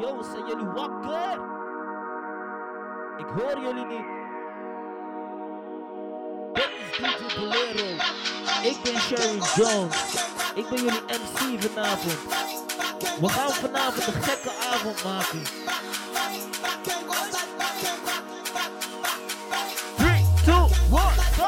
Yo, zijn jullie wakker? Ik hoor jullie niet. Dit is DJ Belero. Ik ben Cherwin Jones. Ik ben jullie MC vanavond. We gaan vanavond een gekke avond maken. 3, 2, 1, go!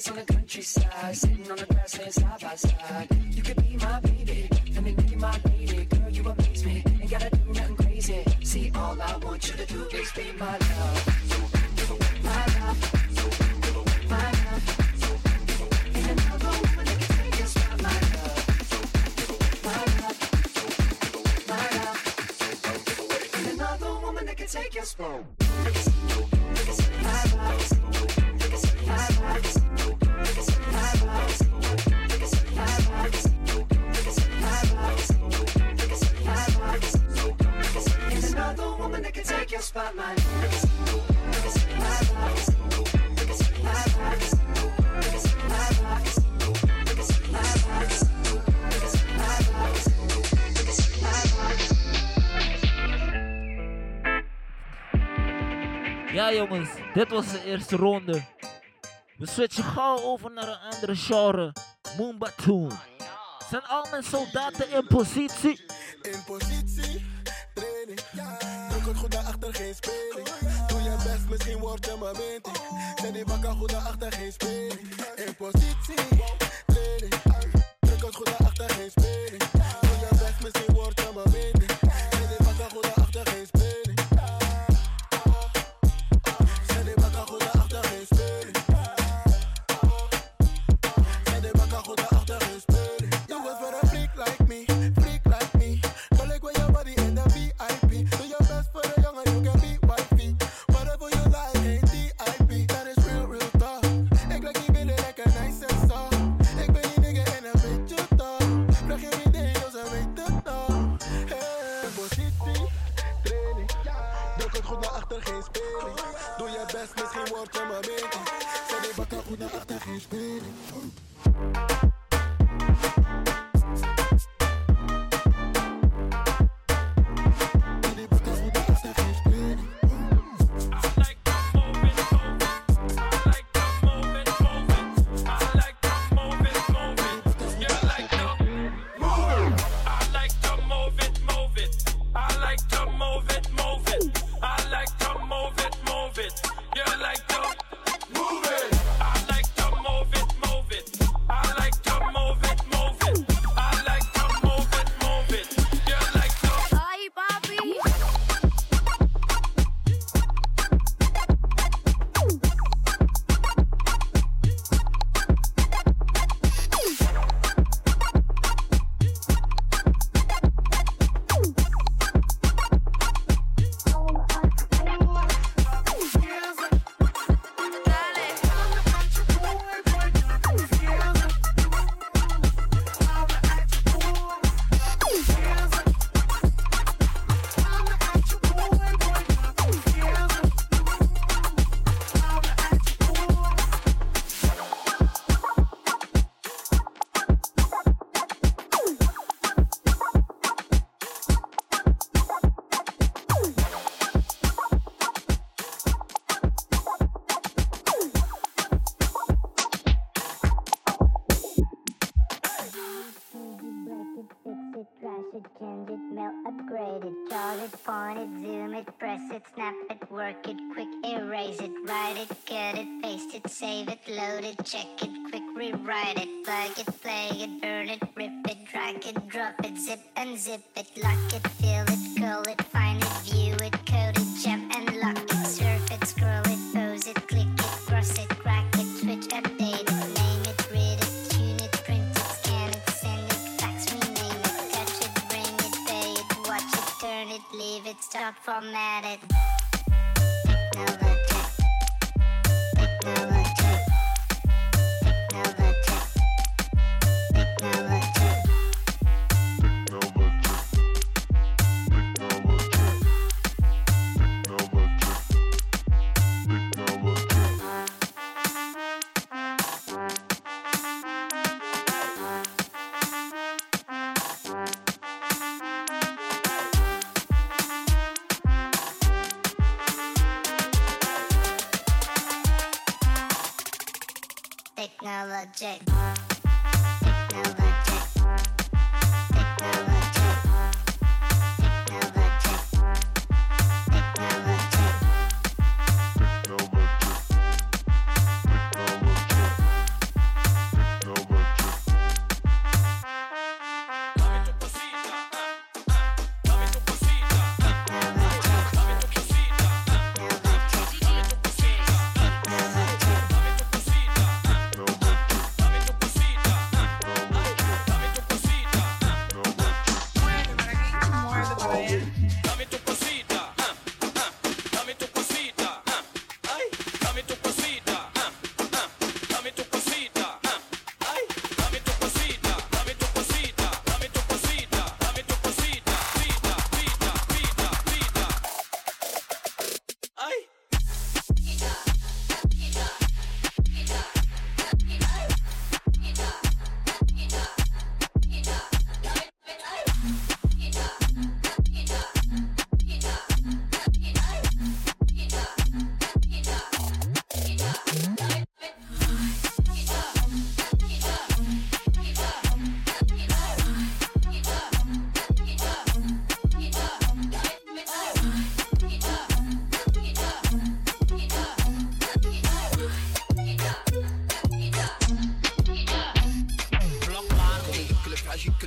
niggas on the countryside, sitting on the grass laying side by side. You could be my baby, let me be my baby. Girl, you amaze me, ain't gotta do nothing crazy. See, all I want you to do is be my love. My love, my love. Ain't another woman that can take us right, my love. My love, my love. Ain't another woman that can take us home. My love. Spot my ja jongens, dit was de eerste ronde. We switchen gauw over naar een andere genre. Moombahton. Zijn al mijn soldaten in positie? In positie, training. Druk het goed naar achter, geen speling. Doe je best, misschien word je maar wintig. Zet die bakken goed naar achter, geen speling. In positie, training. Druk het goed naar achter, geen speling. Doe je best, misschien word je maar wintig. Zet die bakken goed naar achter, geen speling. Zet die bakken goed naar achter, geen speling. Zet die bakken goed naar achter, geen speling. You was for a freak like me, freak like me. Don't like when your body in the VIP. Do your best for the young and you can be wifey. Whatever you like, ain't D.I.P. That is real, real tough. Ik like je binnen lekker nice en soft. Ik ben die nigga en een beetje tough. Vraag je niet in, dus ze weet het nou. Hey, in positie, training. Druk het goed naar achter, geen speling. Doe je best, misschien word je maar beter. Zet die bakken goed naar achter, geen speling.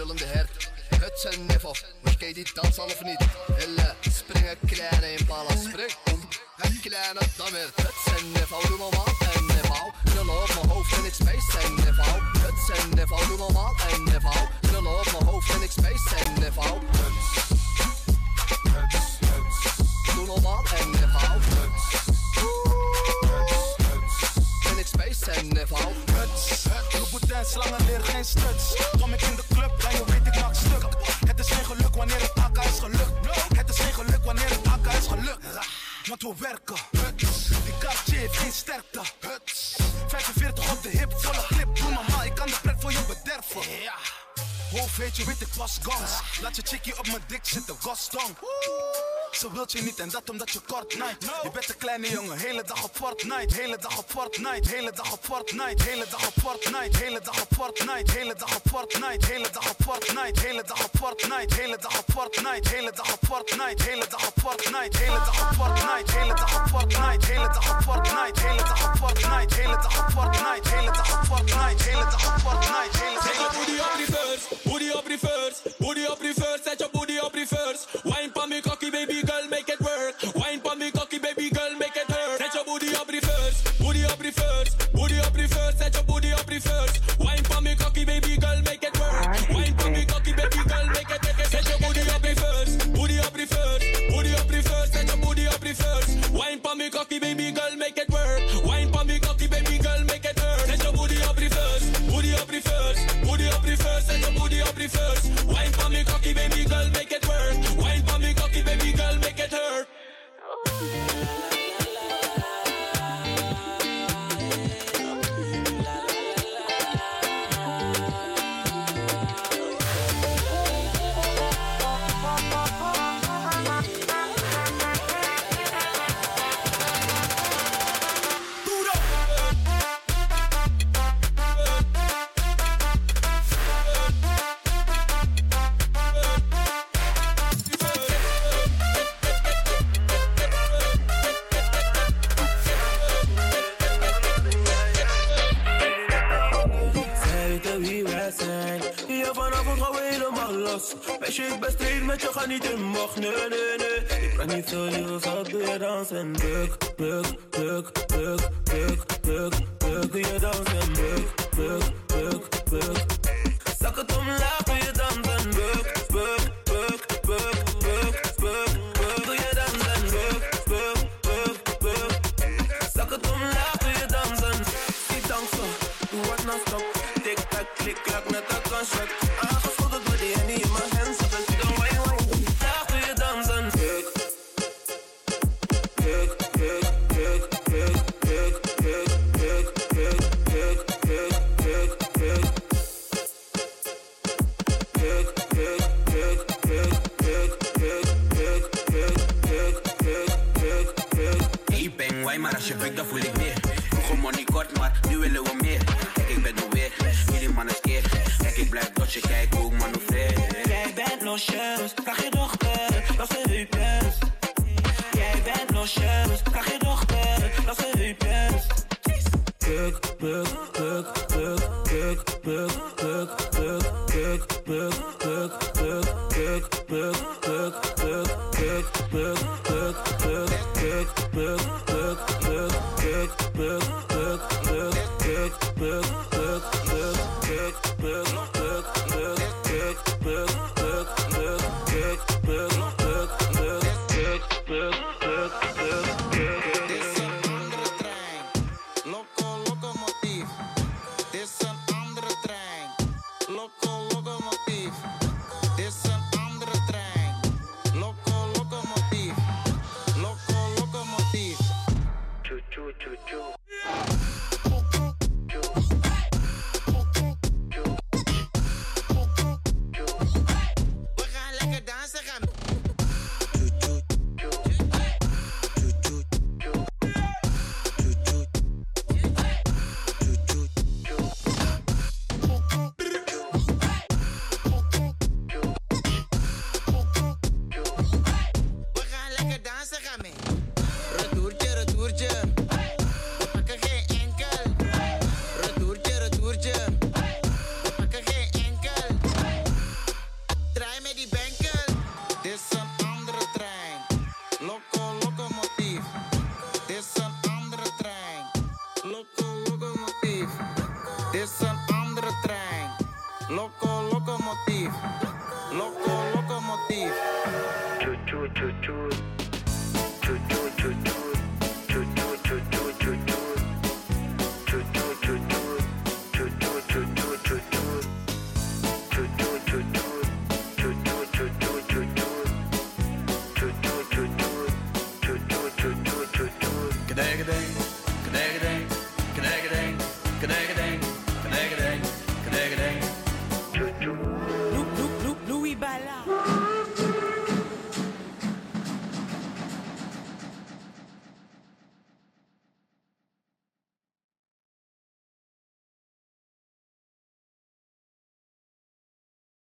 brullende hert. Het zijn nevel, maar kijk die dansen of niet. Hille, springen kleine impala, spring om het kleine dammer. Het zijn nevel, doe normaal en nevel. Knullen op mijn hoofd en ik space en nevel. Het zijn nevel, doe normaal en nevel. Knullen op mijn hoofd en ik space en nevel. Doe normaal en nevel. En ik space en nevel. Roepen en slangen leer geen stuts. Kom ik in de club, dan je weet ik maak stuk. Het is geen geluk wanneer het AK is gelukt. Het is geen geluk wanneer het AK is gelukt. Want we werken, huts. Die kaartje heeft geen sterkte, huts. 45 op de hip, volle clip. Doe normaal, ik kan de pret voor je bederven. Ja. Hoofd weet je, weet ik was gans. Laat je chickie op mijn dik zitten, gastong. Ze wilt je niet en dat omdat je kort night. Je bent een kleine jongen, hele dag op Fortnite. Hele dag op Fortnite, hele dag op Fortnite. Hele dag op Fortnite, hele dag op Fortnite. Hele dag op Fortnite, hele dag op Fortnite. Hele dag op Fortnite, hele dag op Fortnite. Hele dag op Fortnite, hele dag op Fortnite. Hele dag op Fortnite, hele dag op Fortnite. Hele dag op Fortnite, hele dag op Fortnite. Hele dag op Fortnite, hele dag op Fortnite. Hele dag op Fortnite, hele dag op Fortnite. Booty up reverse, booty up reverse, set your booty up reverse. Wine for me cocky baby girl, make it work. Wine for me cocky baby girl, make it work. Set your booty up reverse, booty up reverse, booty up reverse, set your booty up reverse. Wine for me cocky baby girl, make it work. Wine for me cocky baby girl, make it work. Set your booty up reverse, booty up reverse, booty up reverse, set your booty up reverse. Wine for me cocky baby girl, make it work. Wine for me cocky baby girl, make it work. Set your booty up reverse, booty up reverse, booty up reverse, set your booty up reverse. Wine for me cocky baby girl, make it work. Wine for me cocky baby girl, make it hurt. Meisje, ik ben strijd met je, ga niet in mag, nee. Ik ben niet zo lief, zal doe je dansen. Buk, buk, buk, buk, buk, buk, buk. Doe je dansen, buk, buk, buk, buk. Zak het omlaag, doe je dansen. Buk, buk, buk, buk, buk, buk, buk. Doe je dansen, buk, buk, buk, buk. Zak het omlaag, doe je dansen. Ik dans zo, doe wat nou stop. Tik tak, klik, klak, net dat kan shot. Buk, buk, buk, buk, buk, buk, buk, buk.